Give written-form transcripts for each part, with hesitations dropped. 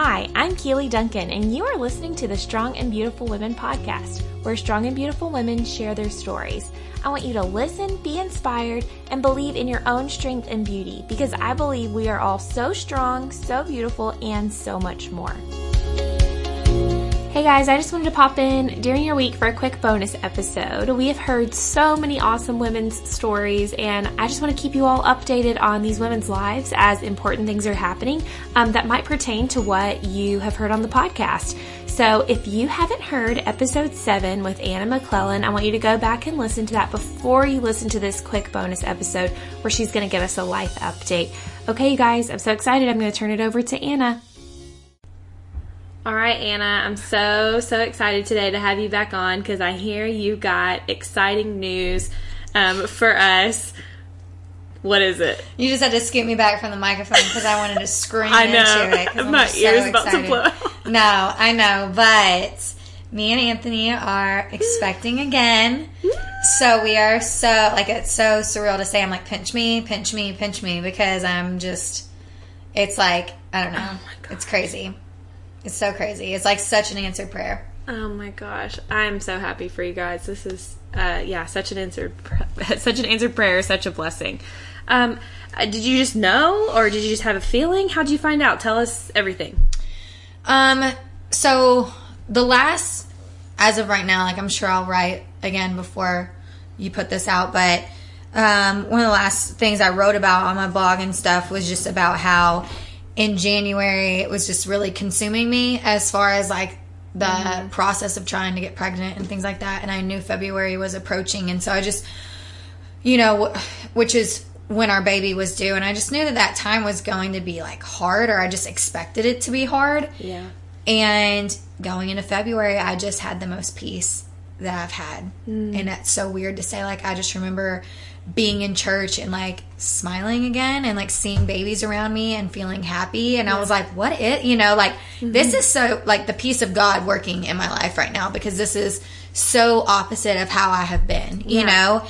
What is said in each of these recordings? Hi, I'm Keeley Duncan, and you are listening to the Strong and Beautiful Women Podcast, where strong and beautiful women share their stories. I want you to listen, be inspired, and believe in your own strength and beauty, because I believe we are all so strong, so beautiful, and so much more. Hey guys, I just wanted to pop in during your week for a quick bonus episode. We have heard so many awesome women's stories, and I just want to keep you all updated on these women's lives as important things are happening that might pertain to what you have heard on the podcast. So if you haven't heard episode 7 with Anna McClellan, I want you to go back and listen to that before you listen to this quick bonus episode where she's going to give us a life update. Okay, you guys, I'm so excited. I'm going to turn it over to Anna. All right, Anna, I'm so excited today to have you back on because I hear you got exciting news for us. What is it? You just had to scoot me back from the microphone because I wanted to scream into it. I know. My ear's about to blow out. No, I know, but me and Anthony are expecting again. So we are it's so surreal to say. I'm like, pinch me, because I'm just, it's like, I don't know. Oh my God. It's crazy. It's so crazy. It's like such an answered prayer. Oh my gosh, I'm so happy for you guys. This is, such an answered prayer, such a blessing. Did you just know, or did you just have a feeling? How did you find out? Tell us everything. So the last, as of right now, like I'm sure I'll write again before you put this out, but one of the last things I wrote about on my blog and stuff was just about how in January, it was just really consuming me as far as like the process of trying to get pregnant and things like that. And I knew February was approaching. And so I just, which is when our baby was due. And I just knew that time was going to be like hard, or I just expected it to be hard. Yeah. And going into February, I just had the most peace that I've had. And that's so weird to say. Like, I just remember being in church and like smiling again and like seeing babies around me and feeling happy. And I was like, what it, this is so like the peace of God working in my life right now, because this is so opposite of how I have been, you know?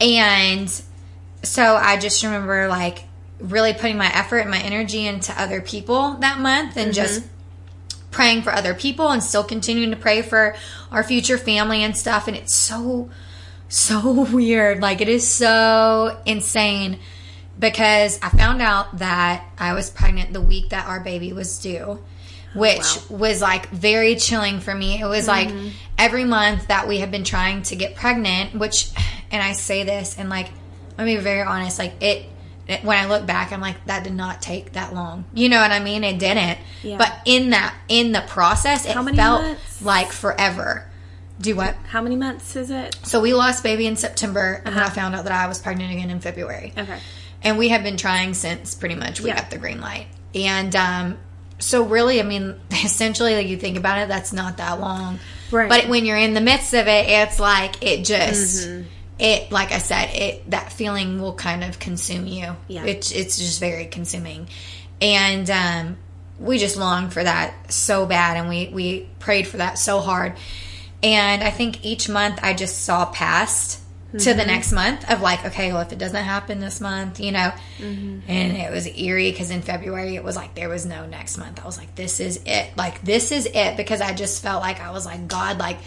And so I just remember like really putting my effort and my energy into other people that month and just praying for other people and still continuing to pray for our future family and stuff. And it's so weird. Like, it is so insane, because I found out that I was pregnant the week that our baby was due, which was like very chilling for me. It was like every month that we had been trying to get pregnant, which, and I say this and like, let me be very honest, like it when I look back, I'm like, that did not take that long. You know what I mean? It didn't. Yeah. But in the process, it felt like forever. Do what? How many months is it? So we lost baby in September, and then I found out that I was pregnant again in February. Okay. And we have been trying since pretty much we got the green light. And so really, I mean, essentially, like, you think about it, that's not that long. Right. But when you're in the midst of it, it's like it just, it, like I said, it, that feeling will kind of consume you. Yeah. It's just very consuming. And we just longed for that so bad, and we prayed for that so hard. And I think each month I just saw past to the next month of like, okay, well, if it doesn't happen this month, and it was eerie because in February it was like there was no next month. I was like, this is it because I just felt like I was like, God, like,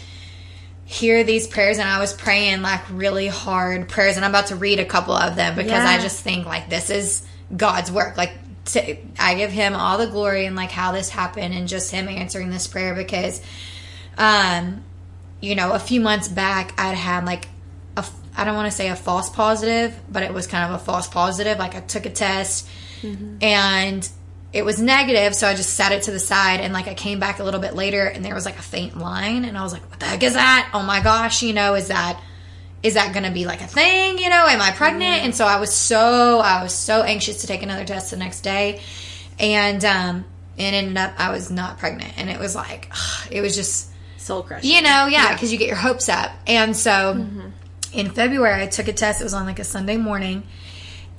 hear these prayers. And I was praying like really hard prayers, and I'm about to read a couple of them because I just think like this is God's work. Like, I give him all the glory and like how this happened and just him answering this prayer, because a few months back, I'd had like I don't want to say a false positive, but it was kind of a false positive. Like, I took a test and it was negative. So I just sat it to the side, and like I came back a little bit later and there was like a faint line, and I was like, what the heck is that? Oh my gosh. Is that going to be like a thing? Am I pregnant? And so I was so anxious to take another test the next day. And it ended up, I was not pregnant. And it was like, it was just soul crushing. Because you get your hopes up. And so in February, I took a test. It was on like a Sunday morning,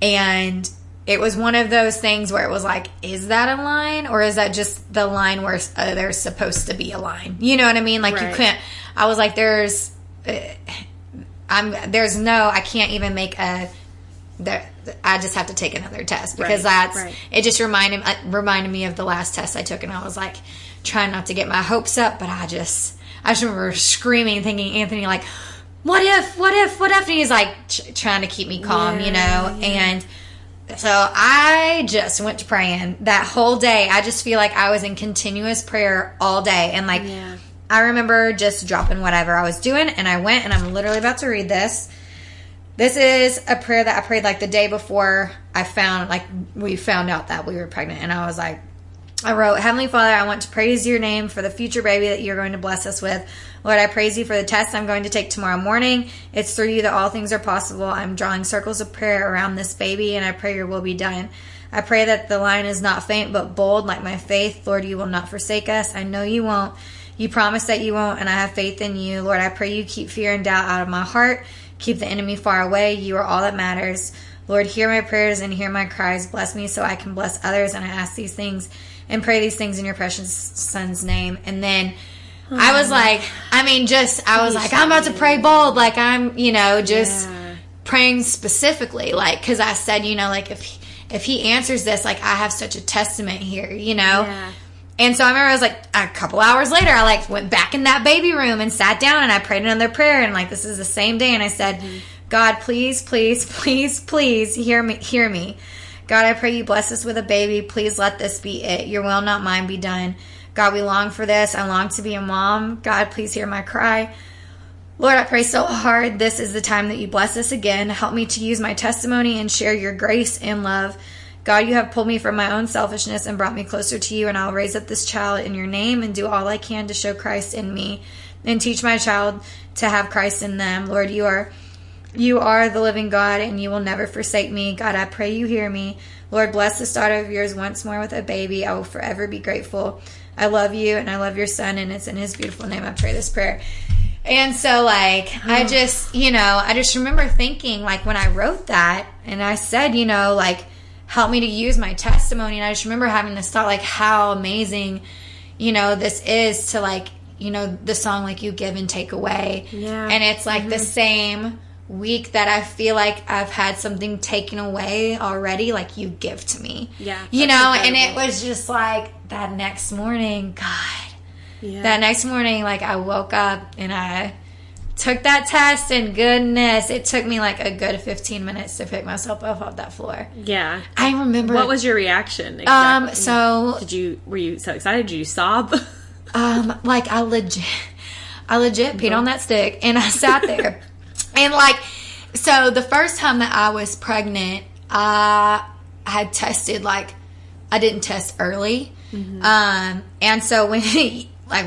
and it was one of those things where it was like, is that a line, or is that just the line where there's supposed to be a line? You know what I mean? Like, you can't, I was like, there's no, I can't even make a I just have to take another test, because it just reminded me of the last test I took, and I was like trying not to get my hopes up, but I just remember screaming, thinking, Anthony, like, what if? And he's like trying to keep me calm, and so I just went to praying that whole day. I just feel like I was in continuous prayer all day, and I remember just dropping whatever I was doing, and I went, and I'm literally about to read this. This is a prayer that I prayed the day before we found out that we were pregnant, and I was like, I wrote, Heavenly Father, I want to praise your name for the future baby that you're going to bless us with. Lord, I praise you for the test I'm going to take tomorrow morning. It's through you that all things are possible. I'm drawing circles of prayer around this baby, and I pray your will be done. I pray that the line is not faint but bold like my faith. Lord, you will not forsake us. I know you won't. You promise that you won't, and I have faith in you. Lord, I pray you keep fear and doubt out of my heart. Keep the enemy far away. You are all that matters. Lord, hear my prayers and hear my cries. Bless me so I can bless others. And I ask these things and pray these things in your precious son's name. And then I was like, I'm about to pray bold. Like, I'm, just praying specifically. Like, because I said, if he answers this, like, I have such a testament here, Yeah. And so I remember I was like, a couple hours later, I went back in that baby room and sat down, and I prayed another prayer, and this is the same day, and I said, God, please, please, please, please hear me. God, I pray you bless us with a baby. Please let this be it. Your will, not mine, be done. God, we long for this. I long to be a mom. God, please hear my cry. Lord, I pray so hard. This is the time that you bless us again. Help me to use my testimony and share your grace and love. God, you have pulled me from my own selfishness and brought me closer to you, and I'll raise up this child in your name and do all I can to show Christ in me and teach my child to have Christ in them. Lord, you are the living God, and you will never forsake me. God, I pray you hear me. Lord, bless this daughter of yours once more with a baby. I will forever be grateful. I love you, and I love your son, and it's in his beautiful name I pray this prayer. And so, I just, I just remember thinking, when I wrote that, and I said, help me to use my testimony. And I just remember having this thought, how amazing, this is to, the song, you give and take away. Yeah. And it's, the same week that I feel like I've had something taken away already, you give to me. Yeah. And it was just, that next morning, God. Yeah. That next morning, I woke up and I took that test, and goodness, it took me a good 15 minutes to pick myself up off that floor. Yeah. I remember. What was your reaction exactly? So were you so excited? Did you sob? I legit peed on that stick, and I sat there and so the first time that I was pregnant, I had tested, I didn't test early. Mm-hmm. And so when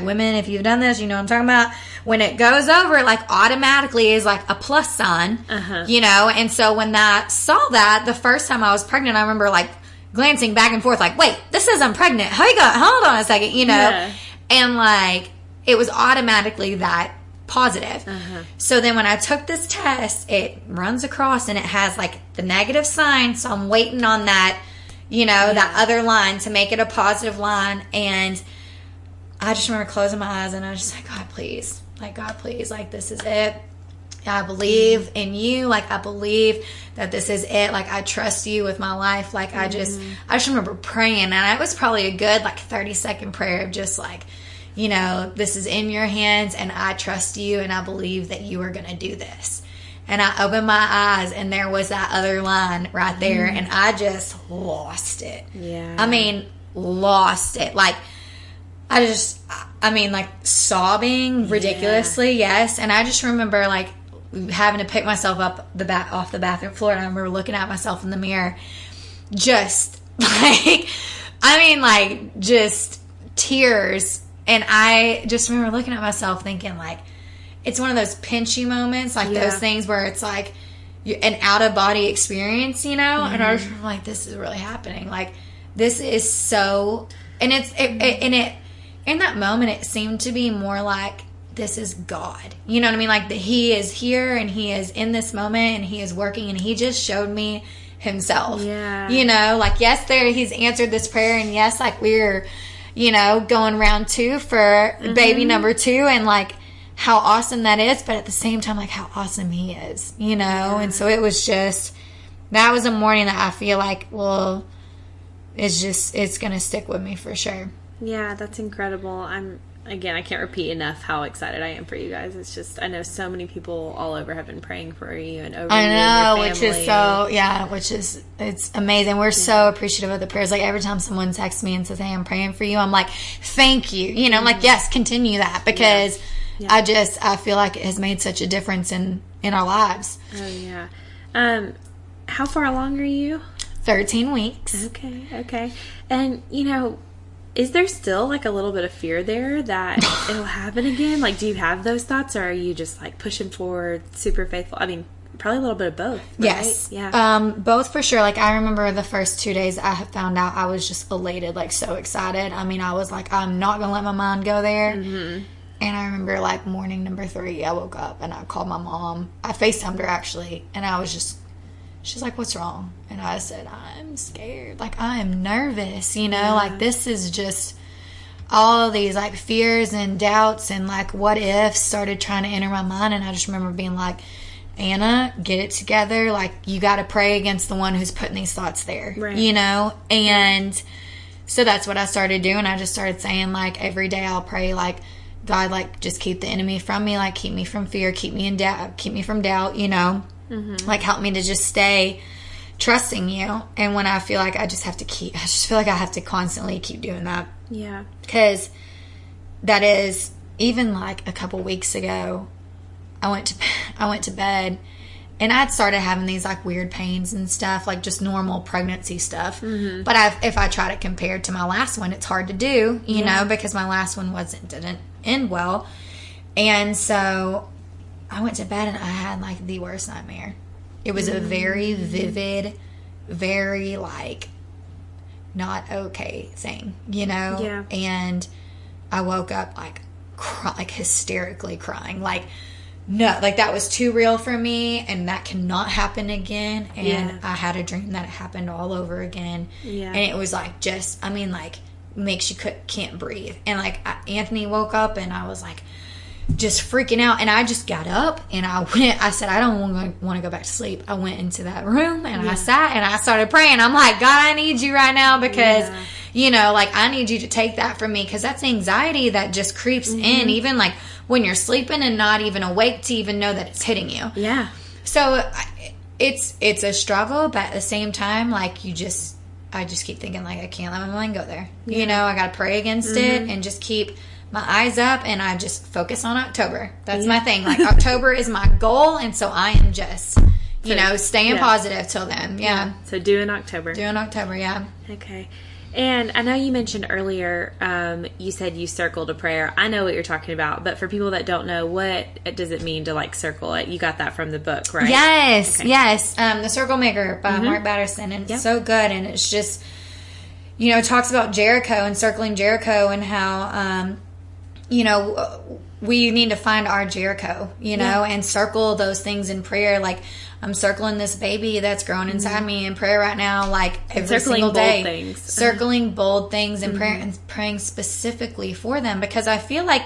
women, if you've done this, you know what I'm talking about. When it goes over, it automatically is a plus sign, And so when I saw that the first time I was pregnant, I remember glancing back and forth, wait, this says I'm pregnant. Hold on a second, Yeah. And it was automatically that positive. Uh-huh. So then when I took this test, it runs across and it has the negative sign. So I'm waiting on that, that other line to make it a positive line. And I just remember closing my eyes, and I was just God, please. This is it. I believe in you. I believe that this is it. I trust you with my life. I just remember praying, and it was probably a good, 30-second prayer of just, this is in your hands, and I trust you, and I believe that you are going to do this. And I opened my eyes, and there was that other line right there, and I just lost it. Yeah. Lost it. Sobbing ridiculously, yes. And I just remember, having to pick myself up off the bathroom floor, and I remember looking at myself in the mirror, just, just tears. And I just remember looking at myself thinking, it's one of those pinchy moments, those things where it's, an out-of-body experience, Mm-hmm. And I was this is really happening. This is so... And in that moment, it seemed to be more this is God. You know what I mean? That he is here, and he is in this moment, and he is working, and he just showed me himself. Yeah. Yes, there, he's answered this prayer, and yes, we're, going round 2 for baby number 2, and how awesome that is, but at the same time, how awesome he is, And so it was just that was a morning that I feel like it's going to stick with me for sure. Yeah, that's incredible. Again, I can't repeat enough how excited I am for you guys. It's just, I know so many people all over have been praying for you and over you and your family. It's amazing. We're so appreciative of the prayers. Like, every time someone texts me and says, hey, I'm praying for you, I'm like, thank you. You know, I'm like, yes, continue that, because I feel like it has made such a difference in our lives. Oh, yeah. How far along are you? 13 weeks. Okay. And, you know, is there still, like, a little bit of fear there that it'll happen again? Like, do you have those thoughts, or are you just, like, pushing forward, super faithful? I mean, probably a little bit of both, right? Yes. Yeah. Both for sure. Like, I remember the first 2 days I found out, I was just elated, like, so excited. I mean, I was like, I'm not going to let my mind go there. Mm-hmm. And I remember, like, morning number 3, I woke up, and I called my mom. I FaceTimed her, actually, and I was just... She's like, what's wrong? And I said, I'm scared. Like, I am nervous, you know? Yeah. Like, this is just all these, like, fears and doubts and, like, what ifs started trying to enter my mind. And I just remember being like, Anna, get it together. Like, you got to pray against the one who's putting these thoughts there, right. You know? And so that's what I started doing. I just started saying, like, every day I'll pray, like, God, like, just keep the enemy from me. Like, keep me from fear. Keep me in doubt. Keep me from doubt, you know? Mm-hmm. Like, help me to just stay trusting you. And when I feel like I just feel like I have to constantly keep doing that. Yeah. Because that is, even like a couple weeks ago, I went to bed, and I'd started having these like weird pains and stuff, like just normal pregnancy stuff. Mm-hmm. But if I try to compare it to my last one, it's hard to do, you know, because my last one didn't end well. And so I went to bed, and I had, like, the worst nightmare. It was a very vivid, very, like, not okay thing, you know? Yeah. And I woke up, like, hysterically crying. Like, no, like, that was too real for me, and that cannot happen again. And I had a dream that it happened all over again. Yeah. And it was, like, just, I mean, like, makes you can't breathe. And, like, Anthony woke up, and I was, like, just freaking out, and I just got up, and I said, I don't want to go back to sleep. I went into that room, and I sat, and I started praying. I'm like, God, I need you right now, because you know, like, I need you to take that from me, because that's anxiety that just creeps in, even like when you're sleeping and not even awake to even know that it's hitting you. Yeah. So it's a struggle, but at the same time, like, I just keep thinking, like, I can't let my mind go there. Yeah. You know, I gotta pray against it, and just keep my eyes up, and I just focus on October. That's my thing. Like, October is my goal, and so I am just, staying positive till then. Yeah. So due in October. Yeah. Okay. And I know you mentioned earlier, you said you circled a prayer. I know what you're talking about, but for people that don't know, what does it mean to, like, circle it? You got that from the book, right? Yes. Okay. Yes. The Circle Maker by Mark Batterson, and it's so good, and it's just, you know, it talks about Jericho and circling Jericho, and how, you know, we need to find our Jericho, you know, and circle those things in prayer. Like, I'm circling this baby that's growing inside me in prayer right now, like, every single day. Circling bold things in prayer, and praying specifically for them, because I feel like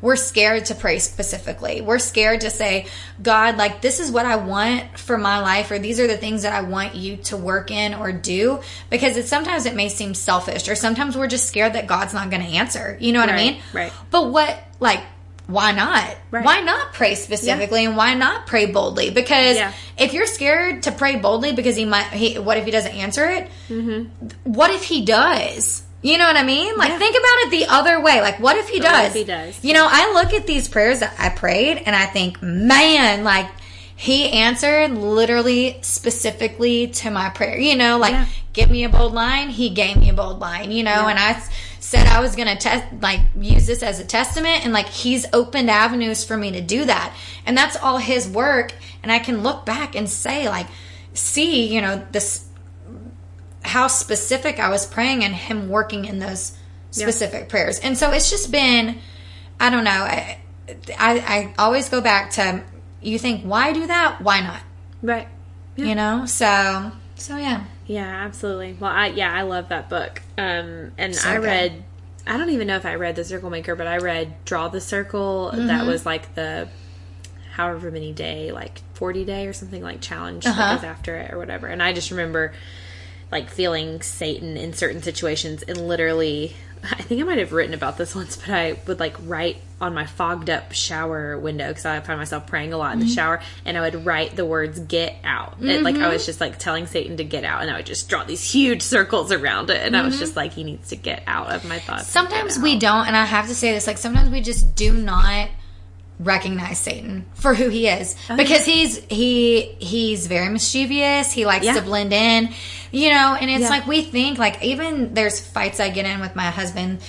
we're scared to pray specifically. We're scared to say, God, like, this is what I want for my life, or these are the things that I want you to work in or do, because sometimes it may seem selfish, or sometimes we're just scared that God's not going to answer. You know what I mean? Right. But why not? Right. Why not pray specifically, and why not pray boldly? Because if you're scared to pray boldly because what if he doesn't answer it? What if he does? You know what I mean? Like, think about it the other way. Like, what if he does? What if he does? You know, I look at these prayers that I prayed, and I think, man, like, he answered literally specifically to my prayer. You know, like, give me a bold line. He gave me a bold line, you know, and I said I was going to use this as a testament, and, like, he's opened avenues for me to do that. And that's all his work. And I can look back and say, like, see, you know, this, how specific I was praying, and him working in those specific prayers. And so it's just been, I don't know, I always go back to, you think, why do that? Why not? Right. Yeah. You know? So yeah. Yeah, absolutely. Well, I love that book. And so I read, I don't even know if I read The Circle Maker, but I read Draw the Circle. That was like the however many day, like 40 day or something, like challenge that goes after it or whatever. And I just remember like feeling Satan in certain situations, and literally, I think I might have written about this once, but I would like write on my fogged up shower window, because I find myself praying a lot in the shower, and I would write the words "get out." And, like, I was just like telling Satan to get out, and I would just draw these huge circles around it, and I was just like, he needs to get out of my thoughts. Sometimes we don't, and I have to say this, like sometimes we just do not recognize Satan for who he is, because he's very mischievous. He likes to blend in, you know, and it's like, we think, like, even there's fights I get in with my husband.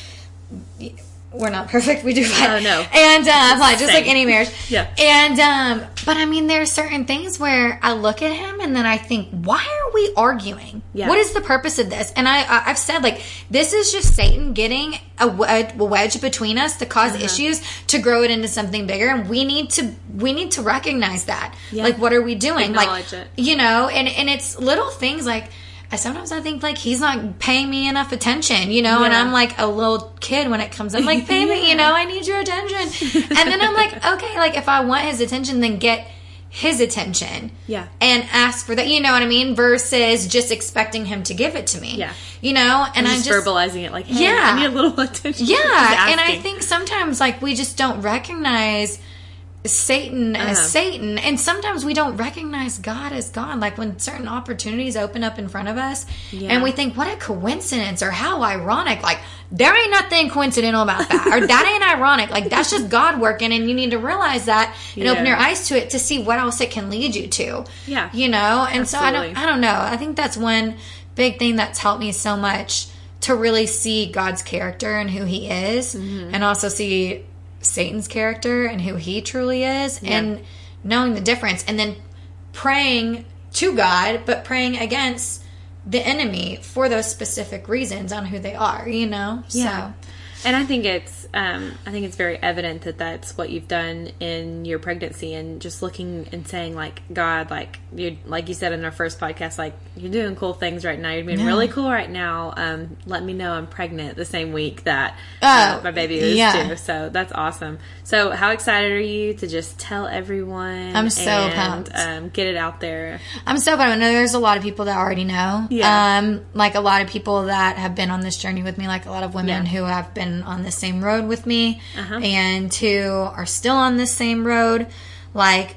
We're not perfect. We do fight. Oh, no. And just like any marriage. Yeah. And but I mean, there are certain things where I look at him and then I think, why are we arguing? Yeah. What is the purpose of this? And I've said, like, this is just Satan getting a wedge between us to cause issues, to grow it into something bigger, and we need to recognize that. Yeah. Like, what are we doing? Acknowledge it. You know, and it's little things like, sometimes I think, like, he's not paying me enough attention, you know, and I'm like a little kid when it comes up, like, pay me, you know, I need your attention. And then I'm like, okay, like, if I want his attention, then get his attention. Yeah. And ask for that, you know what I mean? Versus just expecting him to give it to me. Yeah. You know, and I'm just verbalizing it, like, hey, I need a little attention. Yeah. And I think sometimes, like, we just don't recognize Satan as Satan, and sometimes we don't recognize God as God, like when certain opportunities open up in front of us and we think, what a coincidence, or how ironic, like there ain't nothing coincidental about that, or that ain't ironic, like that's just God working, and you need to realize that and open your eyes to it to see what else it can lead you to, you know, and so I don't know, I think that's one big thing that's helped me so much to really see God's character and who he is, and also see Satan's character and who he truly is, and knowing the difference, and then praying to God, but praying against the enemy for those specific reasons on who they are, you know? Yeah. So. And I think it's very evident that that's what you've done in your pregnancy, and just looking and saying, like, God, like you said in our first podcast, like, you're doing cool things right now. You're being really cool right now. Let me know I'm pregnant the same week that my baby was due. So that's awesome. So how excited are you to just tell everyone? I'm so pumped. Get it out there. I'm so pumped. I know there's a lot of people that already know. Yeah. Like a lot of people that have been on this journey with me, like a lot of women who have been on the same road with me and who are still on the same road. Like,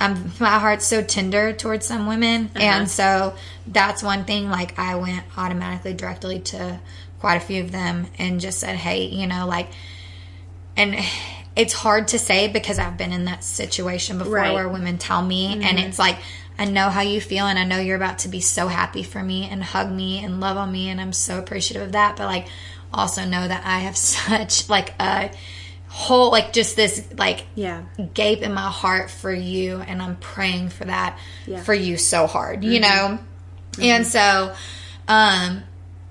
my heart's so tender towards some women. And so that's one thing. Like, I went automatically directly to quite a few of them and just said, hey, you know, like, and it's hard to say because I've been in that situation before where women tell me and it's like, I know how you feel, and I know you're about to be so happy for me and hug me and love on me, and I'm so appreciative of that. But, like, also know that I have such, like, a whole, like, just this, like, gape in my heart for you, and I'm praying for that for you so hard, you know? And so, I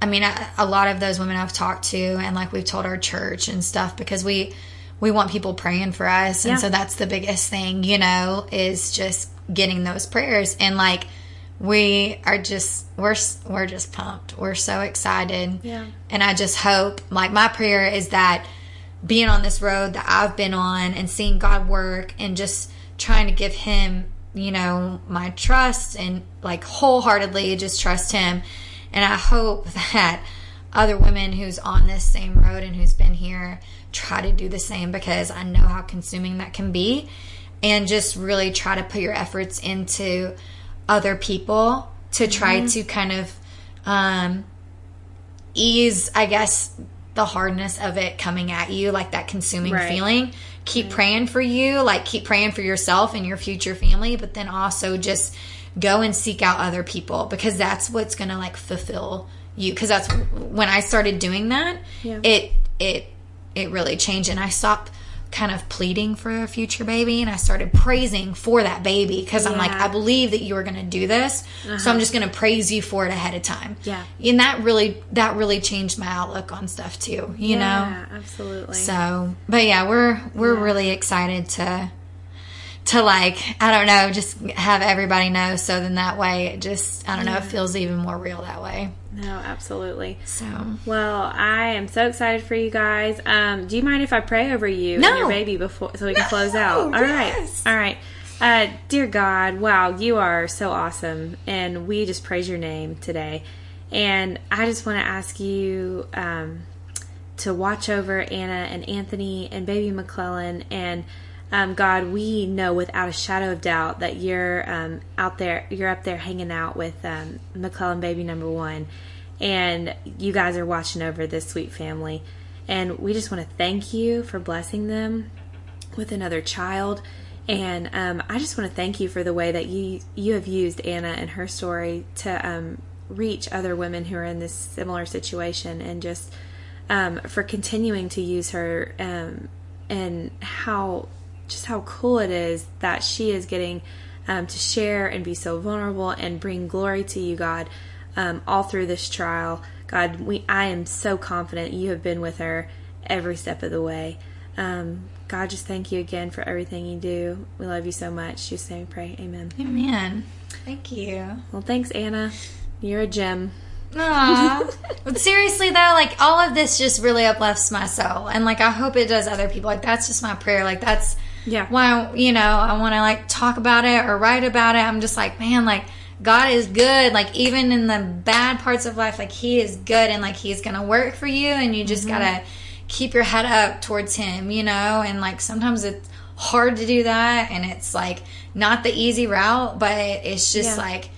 mean, a lot of those women I've talked to, and, like, we've told our church and stuff, because we want people praying for us, and so that's the biggest thing, you know, is just getting those prayers. And, like, we are just, we're just pumped. We're so excited. Yeah. And I just hope, like, my prayer is that being on this road that I've been on and seeing God work and just trying to give him, you know, my trust, and, like, wholeheartedly just trust him. And I hope that other women who's on this same road and who's been here try to do the same, because I know how consuming that can be, and just really try to put your efforts into other people to try to kind of ease, I guess, the hardness of it coming at you, like that consuming feeling. Keep praying for you, like, keep praying for yourself and your future family, but then also just go and seek out other people, because that's what's going to, like, fulfill you. Because that's when I started doing that, it really changed, and I stopped kind of pleading for a future baby, and I started praising for that baby, because I'm like, I believe that you are going to do this, so I'm just going to praise you for it ahead of time. Yeah. And that really changed my outlook on stuff too, you know? Yeah, absolutely. So, but yeah, we're really excited to like, I don't know, just have everybody know, so then that way it just, I don't know, it feels even more real that way. No, absolutely. So, well, I am so excited for you guys. Do you mind if I pray over you and your baby before so we can close out? Yes. All right. All right. Dear God, wow, you are so awesome, and we just praise your name today. And I just want to ask you to watch over Anna and Anthony and baby McClellan. And God, we know without a shadow of doubt that you're out there, you're up there hanging out with McClellan baby number one, and you guys are watching over this sweet family. And we just want to thank you for blessing them with another child. And I just want to thank you for the way that you have used Anna and her story to reach other women who are in this similar situation, and just for continuing to use her, and how cool it is that she is getting to share and be so vulnerable and bring glory to you, God, all through this trial. God, I am so confident you have been with her every step of the way. God, just thank you again for everything you do. We love you so much. Just say we pray. Amen. Amen. Thank you. Well, thanks, Anna. You're a gem. Aww. But seriously, though, like, all of this just really uplifts my soul. And, like, I hope it does other people. Like, that's just my prayer. Like, that's why, I want to, like, talk about it or write about it. I'm just like, man, like, God is good. Like, even in the bad parts of life, like, he is good. And, like, he's going to work for you. And you just got to keep your head up towards him, and like sometimes it's hard to do that, and it's like not the easy route, but it's just like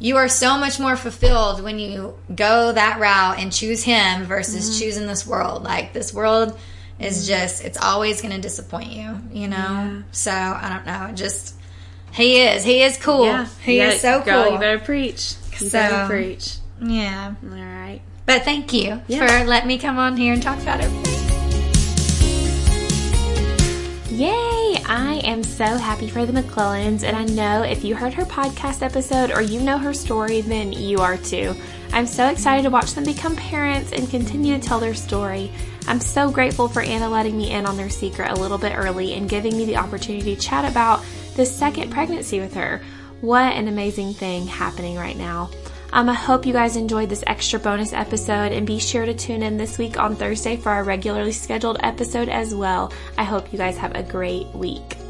you are so much more fulfilled when you go that route and choose him versus choosing this world. Like, this world is just, it's always going to disappoint you, so I don't know, just he is cool. Is so girl, cool. You better preach. Yeah. All right. But thank you for letting me come on here and talk about everything. Yay! I am so happy for the McClellans, and I know if you heard her podcast episode or you know her story, then you are too. I'm so excited to watch them become parents and continue to tell their story. I'm so grateful for Anna letting me in on their secret a little bit early and giving me the opportunity to chat about this second pregnancy with her. What an amazing thing happening right now. I hope you guys enjoyed this extra bonus episode, and be sure to tune in this week on Thursday for our regularly scheduled episode as well. I hope you guys have a great week.